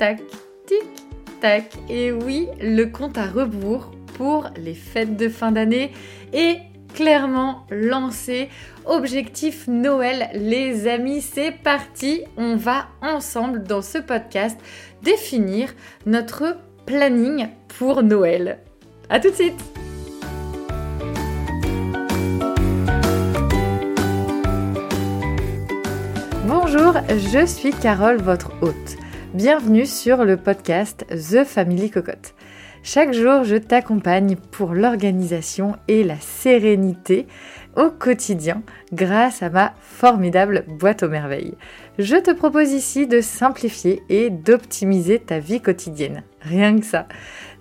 tac, tic tac. Et oui, le compte à rebours pour les fêtes de fin d'année et clairement lancé. Objectif Noël, les amis, c'est parti. On va ensemble dans ce podcast définir notre planning pour Noël. À tout de suite. Bonjour, je suis Carole, votre hôte. Bienvenue sur le podcast The Family Cocotte. Chaque jour, je t'accompagne pour l'organisation et la sérénité au quotidien grâce à ma formidable boîte aux merveilles. Je te propose ici de simplifier et d'optimiser ta vie quotidienne. Rien que ça.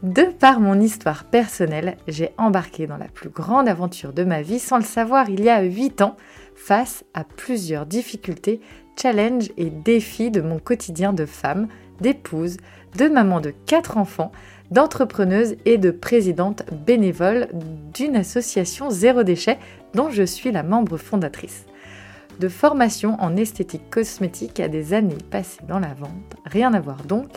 De par mon histoire personnelle, j'ai embarqué dans la plus grande aventure de ma vie sans le savoir il y a 8 ans face à plusieurs difficultés, challenges et défis de mon quotidien de femme, d'épouse, de maman de 4 enfants, d'entrepreneuse et de présidente bénévole d'une association zéro déchet dont je suis la membre fondatrice. De formation en esthétique cosmétique à des années passées dans la vente, rien à voir donc,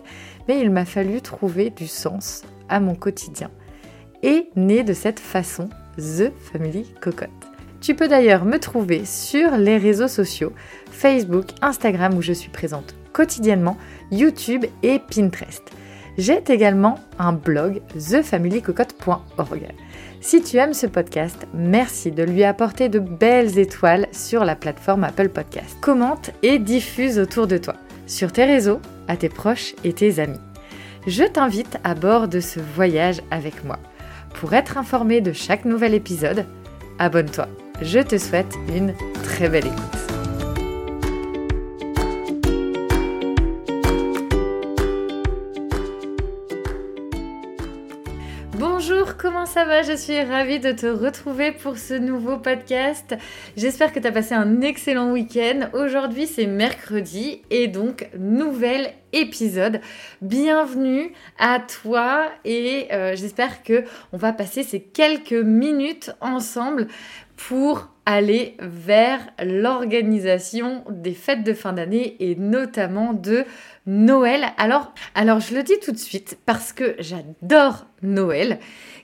mais il m'a fallu trouver du sens à mon quotidien. Et né de cette façon, The Family Cocotte. Tu peux d'ailleurs me trouver sur les réseaux sociaux, Facebook, Instagram où je suis présente quotidiennement, YouTube et Pinterest. J'ai également un blog, thefamilycocotte.org. Si tu aimes ce podcast, merci de lui apporter de belles étoiles sur la plateforme Apple Podcast. Commente et diffuse autour de toi, sur tes réseaux, à tes proches et tes amis. Je t'invite à bord de ce voyage avec moi. Pour être informé de chaque nouvel épisode, abonne-toi. Je te souhaite une très belle écoute. Bonjour, comment ça va ? Je suis ravie de te retrouver pour ce nouveau podcast. J'espère que tu as passé un excellent week-end. Aujourd'hui, c'est mercredi et donc nouvelle épisode. Bienvenue à toi et j'espère que on va passer ces quelques minutes ensemble pour aller vers l'organisation des fêtes de fin d'année et notamment de Noël. Alors je le dis tout de suite parce que j'adore Noël,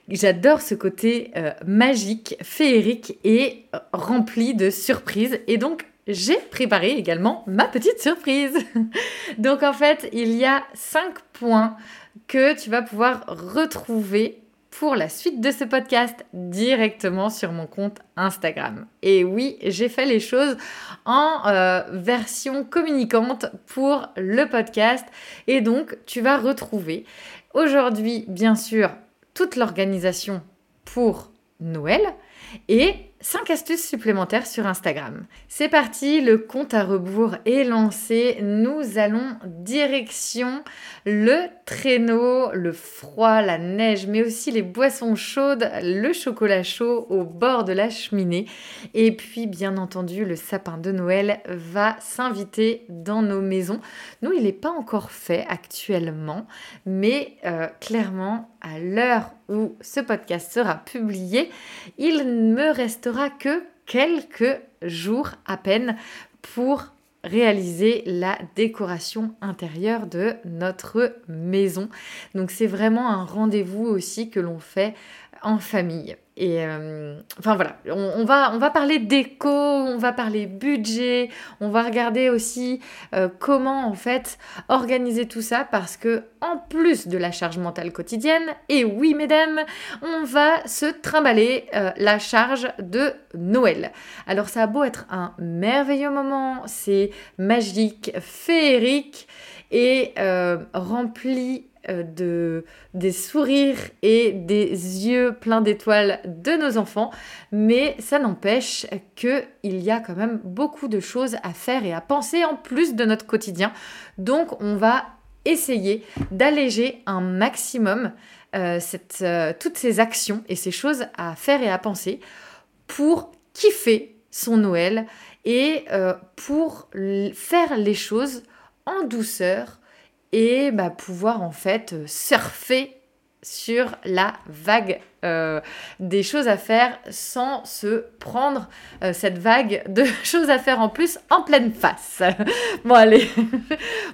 j'adore ce côté magique, féerique et rempli de surprises et donc j'ai préparé également ma petite surprise. Donc en fait, il y a 5 points que tu vas pouvoir retrouver pour la suite de ce podcast directement sur mon compte Instagram. Et oui, j'ai fait les choses en version communicante pour le podcast. Et donc, tu vas retrouver aujourd'hui, bien sûr, toute l'organisation pour Noël et 5 astuces supplémentaires sur Instagram. C'est parti, le compte à rebours est lancé. Nous allons direction le traîneau, le froid, la neige, mais aussi les boissons chaudes, le chocolat chaud au bord de la cheminée. Et puis, bien entendu, le sapin de Noël va s'inviter dans nos maisons. Nous, il n'est pas encore fait actuellement, mais clairement, à l'heure où ce podcast sera publié, il ne me restera que quelques jours à peine pour réaliser la décoration intérieure de notre maison. Donc c'est vraiment un rendez-vous aussi que l'on fait en famille. Et enfin voilà, on va parler déco, on va parler budget, on va regarder aussi comment en fait organiser tout ça parce que en plus de la charge mentale quotidienne, et oui mesdames, on va se trimballer la charge de Noël. Alors ça a beau être un merveilleux moment, c'est magique, féerique et rempli des sourires et des yeux pleins d'étoiles de nos enfants, mais ça n'empêche qu'il y a quand même beaucoup de choses à faire et à penser en plus de notre quotidien. Donc on va essayer d'alléger un maximum toutes ces actions et ces choses à faire et à penser pour kiffer son Noël et pour faire les choses en douceur et pouvoir en fait surfer sur la vague des choses à faire sans se prendre cette vague de choses à faire en plus en pleine face. Bon, allez.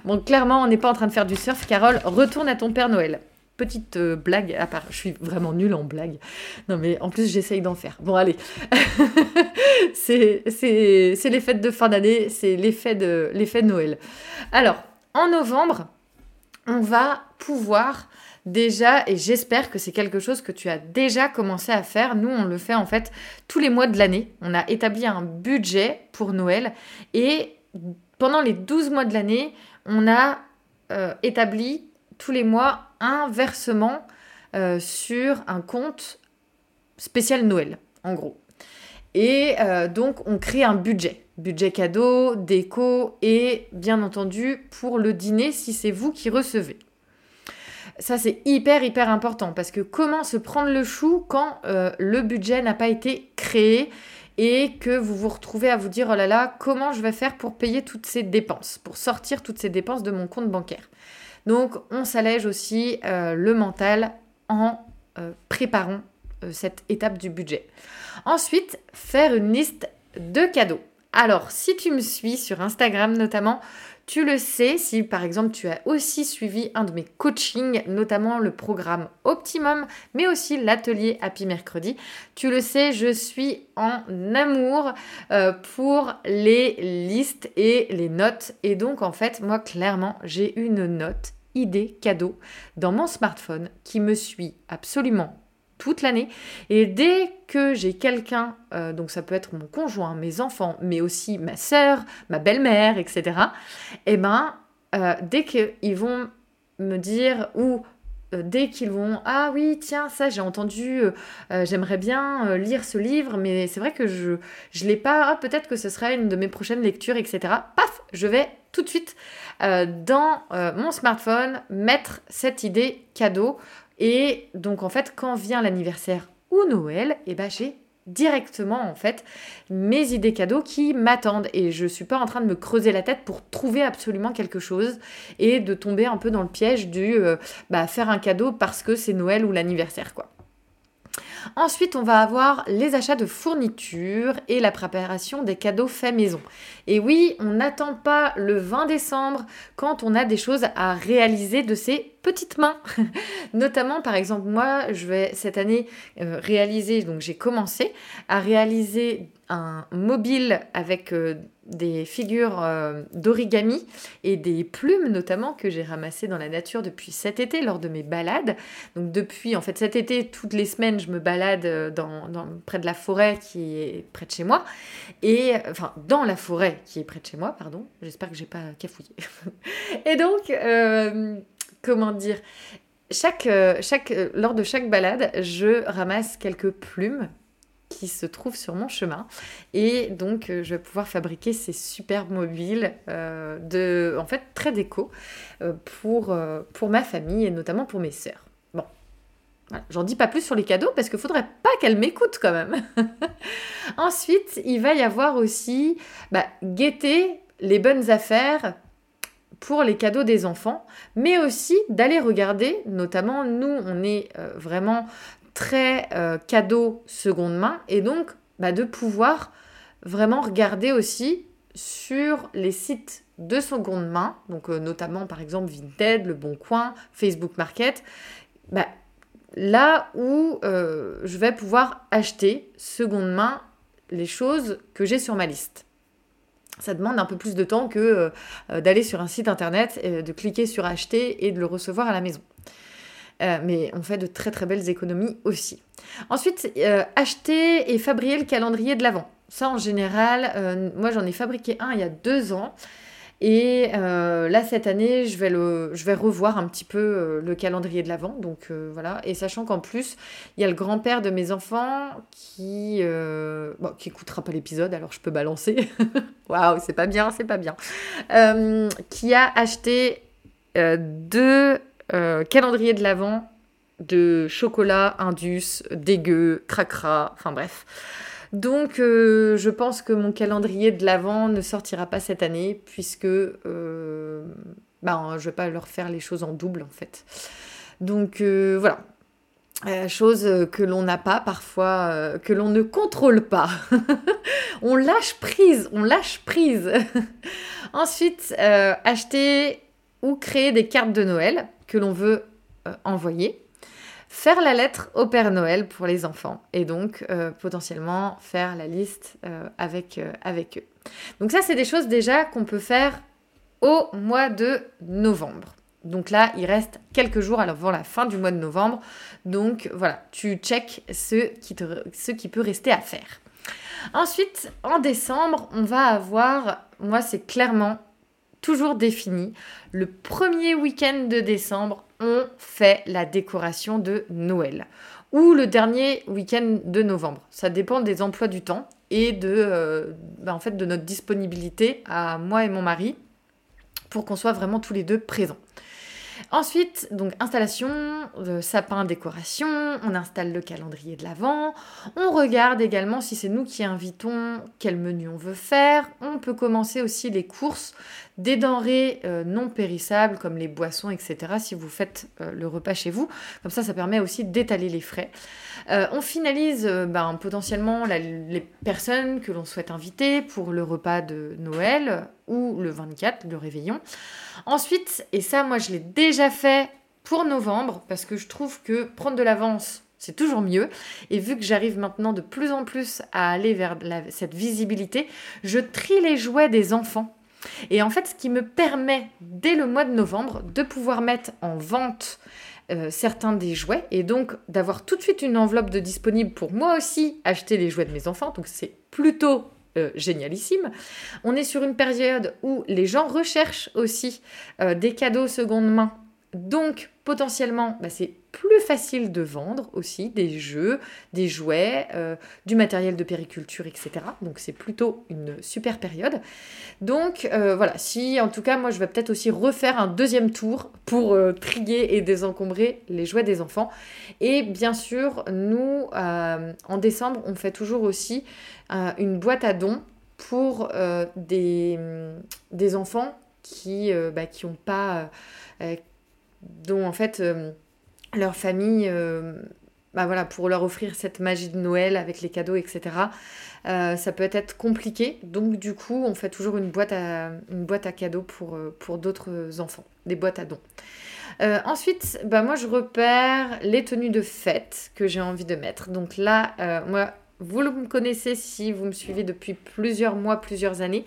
Bon, clairement, on n'est pas en train de faire du surf. Carole, retourne à ton Père Noël. Petite blague à part, je suis vraiment nulle en blague. Non mais en plus j'essaye d'en faire. Bon allez, c'est les fêtes de fin d'année, c'est l'effet de Noël. Alors en novembre, on va pouvoir déjà, et j'espère que c'est quelque chose que tu as déjà commencé à faire. Nous, on le fait en fait tous les mois de l'année. On a établi un budget pour Noël et pendant les 12 mois de l'année, on a établi tous les mois un versement sur un compte spécial Noël, en gros. Et donc, on crée un budget. Budget cadeau, déco et, bien entendu, pour le dîner, si c'est vous qui recevez. Ça, c'est hyper, hyper important parce que comment se prendre le chou quand le budget n'a pas été créé et que vous vous retrouvez à vous dire « Oh là là, comment je vais faire pour payer toutes ces dépenses, pour sortir toutes ces dépenses de mon compte bancaire ?» Donc, on s'allège aussi le mental en préparant cette étape du budget. Ensuite, faire une liste de cadeaux. Alors, si tu me suis sur Instagram notamment, tu le sais, si par exemple tu as aussi suivi un de mes coachings, notamment le programme Optimum, mais aussi l'atelier Happy Mercredi, tu le sais, je suis en amour pour les listes et les notes. Et donc en fait, moi clairement, j'ai une note idée cadeau dans mon smartphone qui me suit absolument toute l'année. Et dès que j'ai quelqu'un, donc ça peut être mon conjoint, mes enfants, mais aussi ma sœur, ma belle-mère, etc. Eh ben, dès qu'ils vont me dire ou dès qu'ils vont « Ah oui, tiens, ça j'ai entendu, j'aimerais bien lire ce livre, mais c'est vrai que je l'ai pas, ah, peut-être que ce sera une de mes prochaines lectures, etc. » Paf, je vais tout de suite dans mon smartphone mettre cette idée cadeau. Et donc, en fait, quand vient l'anniversaire ou Noël, eh ben, j'ai directement, en fait, mes idées cadeaux qui m'attendent. Et je ne suis pas en train de me creuser la tête pour trouver absolument quelque chose et de tomber un peu dans le piège du faire un cadeau parce que c'est Noël ou l'anniversaire, quoi. Ensuite, on va avoir les achats de fournitures et la préparation des cadeaux faits maison. Et oui, on n'attend pas le 20 décembre quand on a des choses à réaliser de ses petites mains. Notamment, par exemple, moi, je vais cette année réaliser, donc j'ai commencé à réaliser un mobile avec des figures d'origami et des plumes notamment que j'ai ramassées dans la nature depuis cet été lors de mes balades. Donc depuis, en fait, cet été, toutes les semaines, je me balade près de la forêt qui est près de chez moi. Et, enfin, dans la forêt qui est près de chez moi, pardon. J'espère que j'ai pas cafouillé. Et donc, comment dire, lors de chaque balade, je ramasse quelques plumes qui se trouve sur mon chemin et donc je vais pouvoir fabriquer ces superbes mobiles très déco pour ma famille et notamment pour mes sœurs. Bon, voilà. J'en dis pas plus sur les cadeaux parce qu'il faudrait pas qu'elles m'écoutent quand même. Ensuite, il va y avoir aussi guetter les bonnes affaires pour les cadeaux des enfants, mais aussi d'aller regarder, notamment nous on est vraiment très cadeau seconde main et donc de pouvoir vraiment regarder aussi sur les sites de seconde main, donc notamment par exemple Vinted, Le Bon Coin, Facebook Market, là où je vais pouvoir acheter seconde main les choses que j'ai sur ma liste. Ça demande un peu plus de temps que d'aller sur un site internet, de cliquer sur acheter et de le recevoir à la maison. Mais on fait de très très belles économies aussi. Ensuite, acheter et fabriquer le calendrier de l'Avent. Ça en général, moi j'en ai fabriqué un il y a 2 ans. Et là cette année, je vais revoir un petit peu le calendrier de l'Avent. Donc voilà. Et sachant qu'en plus, il y a le grand-père de mes enfants qui écoutera pas l'épisode, alors je peux balancer. Waouh, c'est pas bien. Qui a acheté 2... calendrier de l'Avent de chocolat, indus, dégueu, cracra, enfin bref. Donc je pense que mon calendrier de l'Avent ne sortira pas cette année puisque je vais pas leur faire les choses en double en fait. Donc voilà, chose que l'on n'a pas parfois, que l'on ne contrôle pas. on lâche prise. Ensuite, acheter ou créer des cartes de Noël que l'on veut envoyer. Faire la lettre au Père Noël pour les enfants et donc potentiellement faire la liste avec eux. Donc ça, c'est des choses déjà qu'on peut faire au mois de novembre. Donc là, il reste quelques jours avant la fin du mois de novembre. Donc voilà, tu check ce qui peut rester à faire. Ensuite, en décembre, on va avoir, moi c'est clairement toujours défini, le premier week-end de décembre, on fait la décoration de Noël ou le dernier week-end de novembre. Ça dépend des emplois du temps et de notre disponibilité à moi et mon mari pour qu'on soit vraiment tous les deux présents. Ensuite, donc installation, sapin, décoration, on installe le calendrier de l'Avent, on regarde également si c'est nous qui invitons, quel menu on veut faire, on peut commencer aussi les courses des denrées non périssables comme les boissons, etc. si vous faites le repas chez vous, comme ça permet aussi d'étaler les frais. On finalise potentiellement les personnes que l'on souhaite inviter pour le repas de Noël ou le 24, le réveillon. Ensuite, et ça moi je l'ai déjà fait pour novembre parce que je trouve que prendre de l'avance c'est toujours mieux et vu que j'arrive maintenant de plus en plus à aller vers cette visibilité, je trie les jouets des enfants. Et en fait, ce qui me permet, dès le mois de novembre, de pouvoir mettre en vente certains des jouets et donc d'avoir tout de suite une enveloppe de disponible pour moi aussi acheter les jouets de mes enfants. Donc, c'est plutôt génialissime. On est sur une période où les gens recherchent aussi des cadeaux seconde main. Donc, potentiellement, c'est plus facile de vendre aussi des jeux, des jouets, du matériel de périculture, etc. Donc, c'est plutôt une super période. Donc, voilà. Si, en tout cas, moi, je vais peut-être aussi refaire un deuxième tour pour trier et désencombrer les jouets des enfants. Et bien sûr, nous, en décembre, on fait toujours aussi une boîte à dons pour des enfants qui n'ont pas... dont en fait leur famille, pour leur offrir cette magie de Noël avec les cadeaux, etc. Ça peut être compliqué, donc du coup on fait toujours une boîte à cadeaux pour d'autres enfants, des boîtes à dons. Ensuite, moi je repère les tenues de fête que j'ai envie de mettre. Donc là, moi vous me connaissez si vous me suivez depuis plusieurs mois, plusieurs années.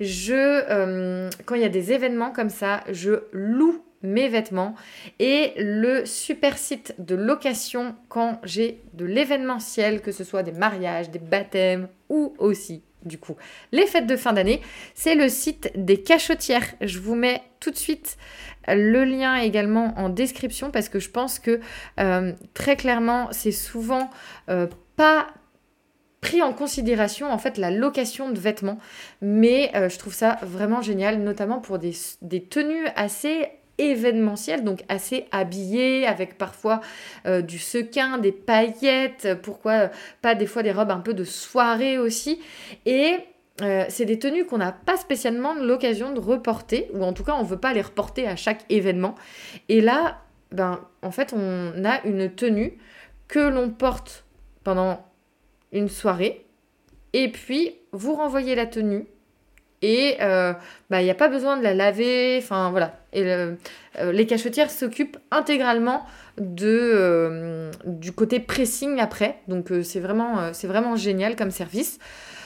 Quand il y a des événements comme ça, je loue mes vêtements et le super site de location quand j'ai de l'événementiel, que ce soit des mariages, des baptêmes ou aussi du coup les fêtes de fin d'année, c'est le site des cachotières. Je vous mets tout de suite le lien également en description parce que je pense que très clairement c'est souvent pas pris en considération en fait la location de vêtements, mais je trouve ça vraiment génial, notamment pour des tenues assez événementielles, donc assez habillées avec parfois du sequin, des paillettes, pourquoi pas des fois des robes un peu de soirée aussi, et c'est des tenues qu'on n'a pas spécialement l'occasion de reporter, ou en tout cas on ne veut pas les reporter à chaque événement, et là en fait on a une tenue que l'on porte pendant une soirée, et puis vous renvoyez la tenue, et il n'y a pas besoin de la laver, enfin voilà. Et les cachetières s'occupent intégralement du côté pressing après, donc c'est vraiment génial comme service.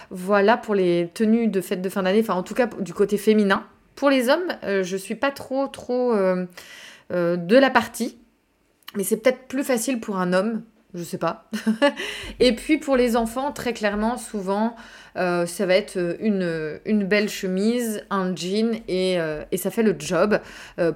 Voilà pour les tenues de fête de fin d'année, enfin en tout cas du côté féminin. Pour les hommes, je suis pas trop de la partie, mais c'est peut-être plus facile pour un homme. Je sais pas. Et puis pour les enfants, très clairement, souvent, ça va être une belle chemise, un jean et ça fait le job.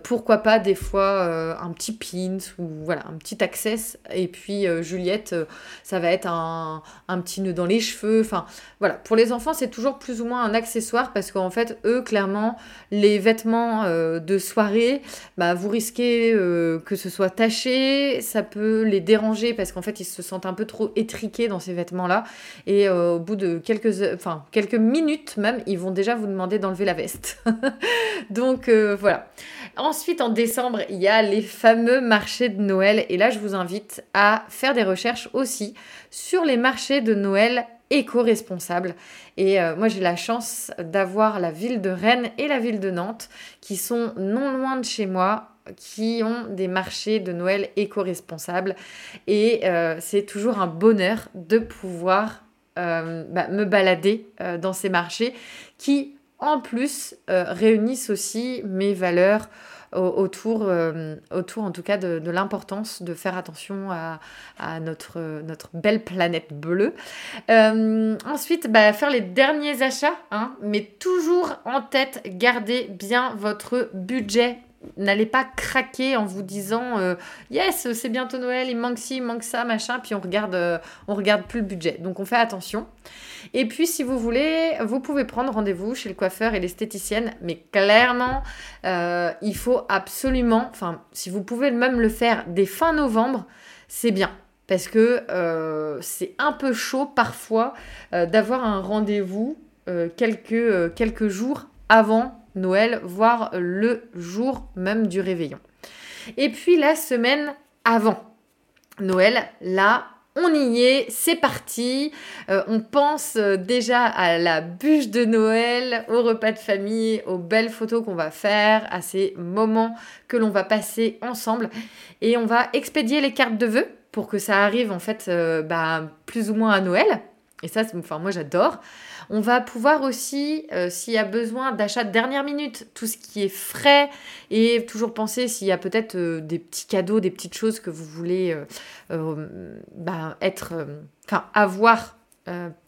Pourquoi pas des fois un petit pins ou voilà, un petit access. Et puis Juliette, ça va être un petit nœud dans les cheveux. Enfin voilà, pour les enfants, c'est toujours plus ou moins un accessoire parce qu'en fait, eux, clairement, les vêtements de soirée, vous risquez que ce soit taché, ça peut les déranger parce qu'en fait, fait, ils se sentent un peu trop étriqués dans ces vêtements-là. Et au bout de quelques minutes même, ils vont déjà vous demander d'enlever la veste. Donc voilà. Ensuite, en décembre, il y a les fameux marchés de Noël. Et là, je vous invite à faire des recherches aussi sur les marchés de Noël éco-responsable. Et moi, j'ai la chance d'avoir la ville de Rennes et la ville de Nantes qui sont non loin de chez moi, qui ont des marchés de Noël éco-responsables. Et c'est toujours un bonheur de pouvoir me balader dans ces marchés qui, en plus, réunissent aussi mes valeurs autour en tout cas de l'importance de faire attention à notre belle planète bleue. Ensuite, faire les derniers achats, mais toujours en tête, gardez bien votre budget. N'allez pas craquer en vous disant « Yes, c'est bientôt Noël, il manque ci, il manque ça, machin », puis on regarde plus le budget. Donc, on fait attention. Et puis, si vous voulez, vous pouvez prendre rendez-vous chez le coiffeur et l'esthéticienne, mais clairement, il faut absolument... Enfin, si vous pouvez même le faire dès fin novembre, c'est bien. Parce que c'est un peu chaud parfois d'avoir un rendez-vous quelques jours avant Noël, voire le jour même du réveillon. Et puis la semaine avant Noël, là, on y est, c'est parti. On pense déjà à la bûche de Noël, au repas de famille, aux belles photos qu'on va faire, à ces moments que l'on va passer ensemble. Et on va expédier les cartes de vœux pour que ça arrive en fait plus ou moins à Noël. Et ça, moi j'adore. On va pouvoir aussi, s'il y a besoin d'achats de dernière minute, tout ce qui est frais, et toujours penser s'il y a peut-être des petits cadeaux, des petites choses que vous voulez avoir,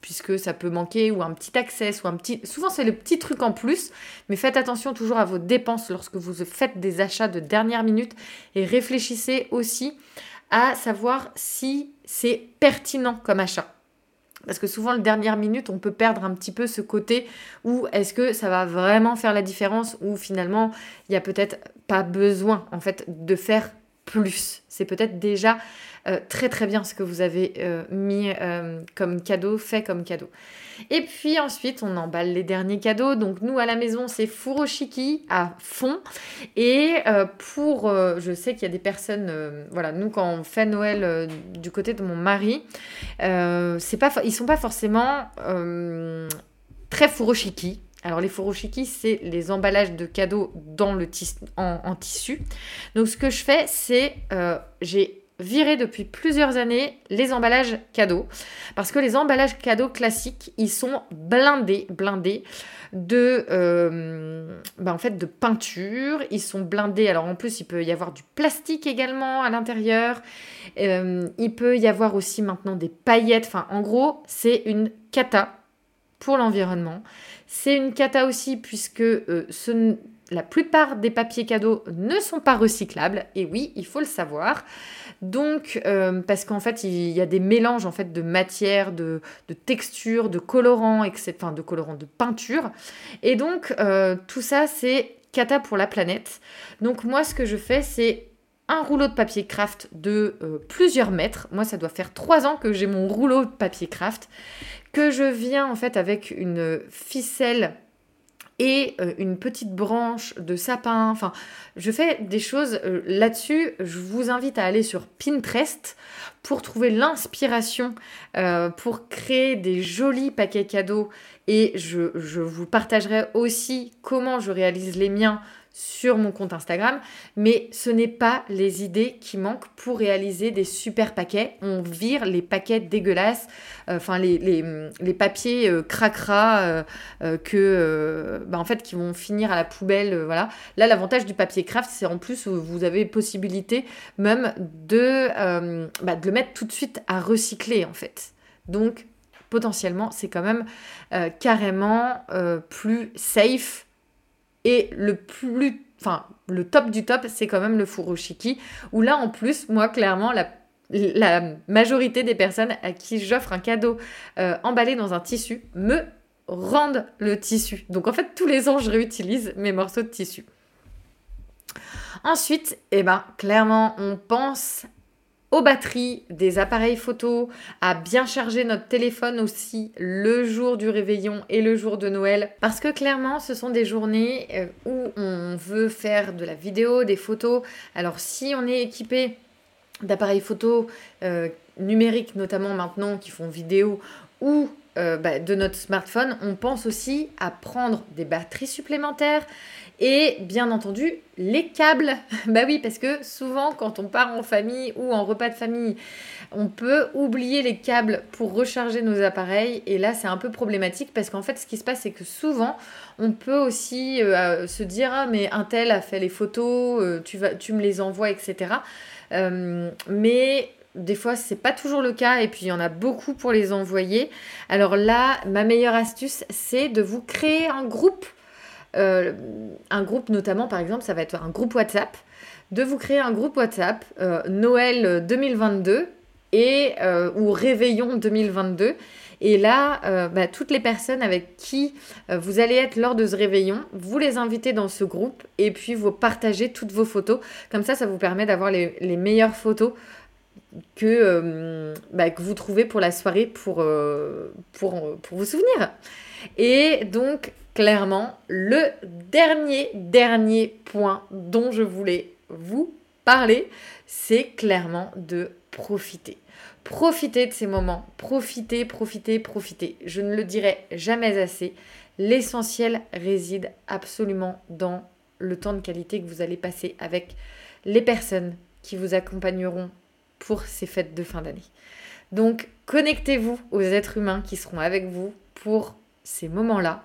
puisque ça peut manquer, ou un petit access, ou un petit... Souvent c'est le petit truc en plus, mais faites attention toujours à vos dépenses lorsque vous faites des achats de dernière minute, et réfléchissez aussi à savoir si c'est pertinent comme achat. Parce que souvent, la dernière minute, on peut perdre un petit peu ce côté où est-ce que ça va vraiment faire la différence, ou finalement, il n'y a peut-être pas besoin en fait de faire plus. C'est peut-être déjà très très bien ce que vous avez fait comme cadeau. Et puis ensuite, on emballe les derniers cadeaux. Donc nous, à la maison, c'est furoshiki à fond. Et je sais qu'il y a des personnes... nous, quand on fait Noël du côté de mon mari, ils sont pas forcément très furoshiki. Alors les furoshiki, c'est les emballages de cadeaux dans le en tissu. Donc ce que je fais, c'est j'ai viré depuis plusieurs années les emballages cadeaux, parce que les emballages cadeaux classiques, ils sont blindés de de peinture. Ils sont blindés. Alors en plus, il peut y avoir du plastique également à l'intérieur. Il peut y avoir aussi maintenant des paillettes. Enfin, en gros, c'est une cata pour l'environnement. C'est une cata aussi puisque la plupart des papiers cadeaux ne sont pas recyclables. Et oui, il faut le savoir. Donc, parce qu'en fait, il y a des mélanges en fait de matières, de textures, de colorants, etc. Enfin, de colorants, de peinture. Et donc, tout ça, c'est cata pour la planète. Donc, moi, ce que je fais, c'est un rouleau de papier craft de plusieurs mètres. Moi, ça doit faire 3 ans que j'ai mon rouleau de papier craft, que je viens en fait avec une ficelle et une petite branche de sapin. Enfin, je fais des choses là-dessus. Je vous invite à aller sur Pinterest pour trouver l'inspiration pour créer des jolis paquets cadeaux. Et je vous partagerai aussi comment je réalise les miens sur mon compte Instagram, mais ce n'est pas les idées qui manquent pour réaliser des super paquets. On vire les paquets dégueulasses, les papiers cracra qui vont finir à la poubelle, voilà. Là, l'avantage du papier craft, c'est en plus vous avez possibilité même de le mettre tout de suite à recycler en fait. Donc potentiellement, c'est quand même carrément plus safe. Et le top du top, c'est quand même le furoshiki, où là, en plus, moi, clairement, la majorité des personnes à qui j'offre un cadeau emballé dans un tissu me rendent le tissu. Donc, en fait, tous les ans, je réutilise mes morceaux de tissu. Ensuite, clairement, on pense aux batteries des appareils photo, à bien charger notre téléphone aussi le jour du réveillon et le jour de Noël. Parce que clairement, ce sont des journées où on veut faire de la vidéo, des photos. Alors si on est équipé d'appareils photo numériques, notamment maintenant, qui font vidéo, ou de notre smartphone, on pense aussi à prendre des batteries supplémentaires et bien entendu les câbles. Bah oui, parce que souvent quand on part en famille ou en repas de famille, on peut oublier les câbles pour recharger nos appareils et là c'est un peu problématique parce qu'en fait ce qui se passe c'est que souvent on peut aussi se dire « Ah mais un tel a fait les photos, tu me les envoies, etc. » Mais des fois, c'est pas toujours le cas et puis il y en a beaucoup pour les envoyer. Alors là, ma meilleure astuce, c'est de vous créer un groupe. Un groupe notamment, par exemple, ça va être un groupe WhatsApp. De vous créer un groupe WhatsApp Noël 2022 et, ou Réveillon 2022. Et là, toutes les personnes avec qui vous allez être lors de ce réveillon, vous les invitez dans ce groupe et puis vous partagez toutes vos photos. Comme ça, ça vous permet d'avoir les meilleures photos que vous trouvez pour la soirée pour vous souvenir. Et donc, clairement, le dernier point dont je voulais vous parler, c'est clairement de profiter. Profiter de ces moments. Profiter. Je ne le dirai jamais assez. L'essentiel réside absolument dans le temps de qualité que vous allez passer avec les personnes qui vous accompagneront pour ces fêtes de fin d'année. Donc, connectez-vous aux êtres humains qui seront avec vous pour ces moments-là.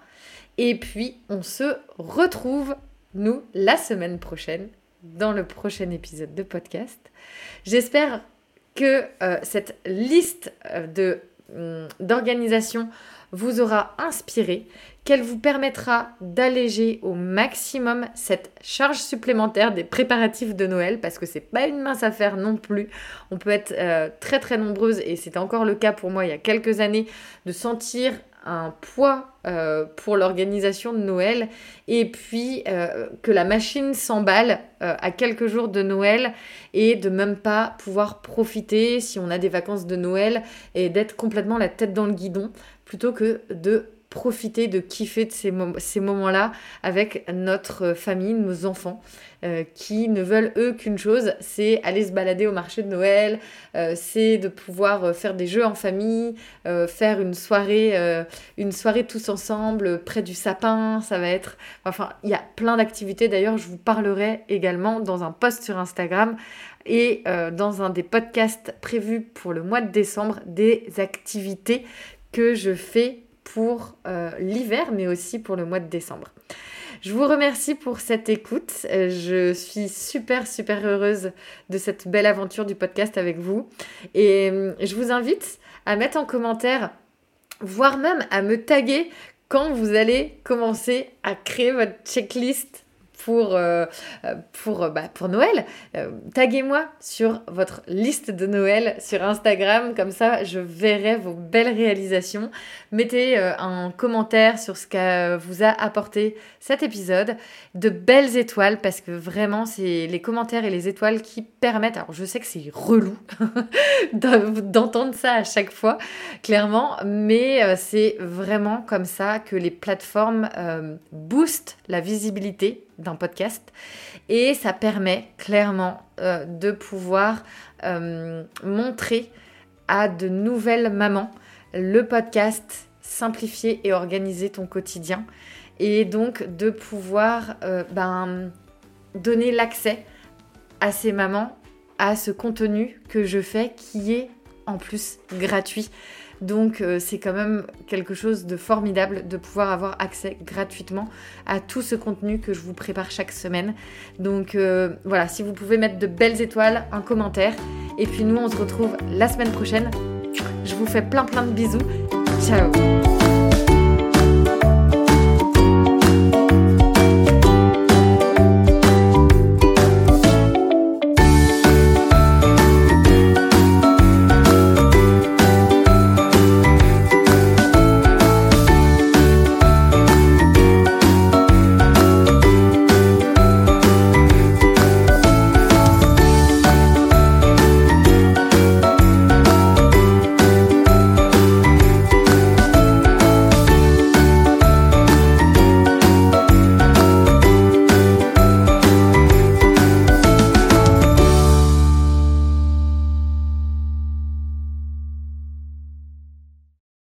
Et puis, on se retrouve, nous, la semaine prochaine, dans le prochain épisode de podcast. J'espère que cette liste d'organisation vous aura inspiré, qu'elle vous permettra d'alléger au maximum cette charge supplémentaire des préparatifs de Noël, parce que c'est pas une mince affaire non plus. On peut être très très nombreuses, et c'était encore le cas pour moi il y a quelques années, de sentir un poids pour l'organisation de Noël, et puis que la machine s'emballe à quelques jours de Noël, et de même pas pouvoir profiter si on a des vacances de Noël, et d'être complètement la tête dans le guidon, plutôt que de profiter, de kiffer de ces moments-là avec notre famille, nos enfants, qui ne veulent eux qu'une chose, c'est aller se balader au marché de Noël, c'est de pouvoir faire des jeux en famille, faire une soirée tous ensemble près du sapin, ça va être... Enfin, il y a plein d'activités, d'ailleurs je vous parlerai également dans un post sur Instagram et dans un des podcasts prévus pour le mois de décembre, des activités que je fais pour l'hiver, mais aussi pour le mois de décembre. Je vous remercie pour cette écoute. Je suis super heureuse de cette belle aventure du podcast avec vous. Et je vous invite à mettre en commentaire, voire même à me taguer quand vous allez commencer à créer votre checklist pour Noël. Taguez-moi sur votre liste de Noël sur Instagram, comme ça je verrai vos belles réalisations. Mettez un commentaire sur ce que vous a apporté cet épisode, de belles étoiles, parce que vraiment c'est les commentaires et les étoiles qui permettent, alors je sais que c'est relou d'entendre ça à chaque fois, clairement, mais c'est vraiment comme ça que les plateformes boostent la visibilité d'un podcast, et ça permet clairement de pouvoir montrer à de nouvelles mamans le podcast, simplifier et organiser ton quotidien, et donc de pouvoir donner l'accès à ces mamans à ce contenu que je fais qui est en plus gratuit. Donc c'est quand même quelque chose de formidable de pouvoir avoir accès gratuitement à tout ce contenu que je vous prépare chaque semaine. Donc voilà, si vous pouvez mettre de belles étoiles, un commentaire. Et puis nous, on se retrouve la semaine prochaine. Je vous fais plein de bisous. Ciao!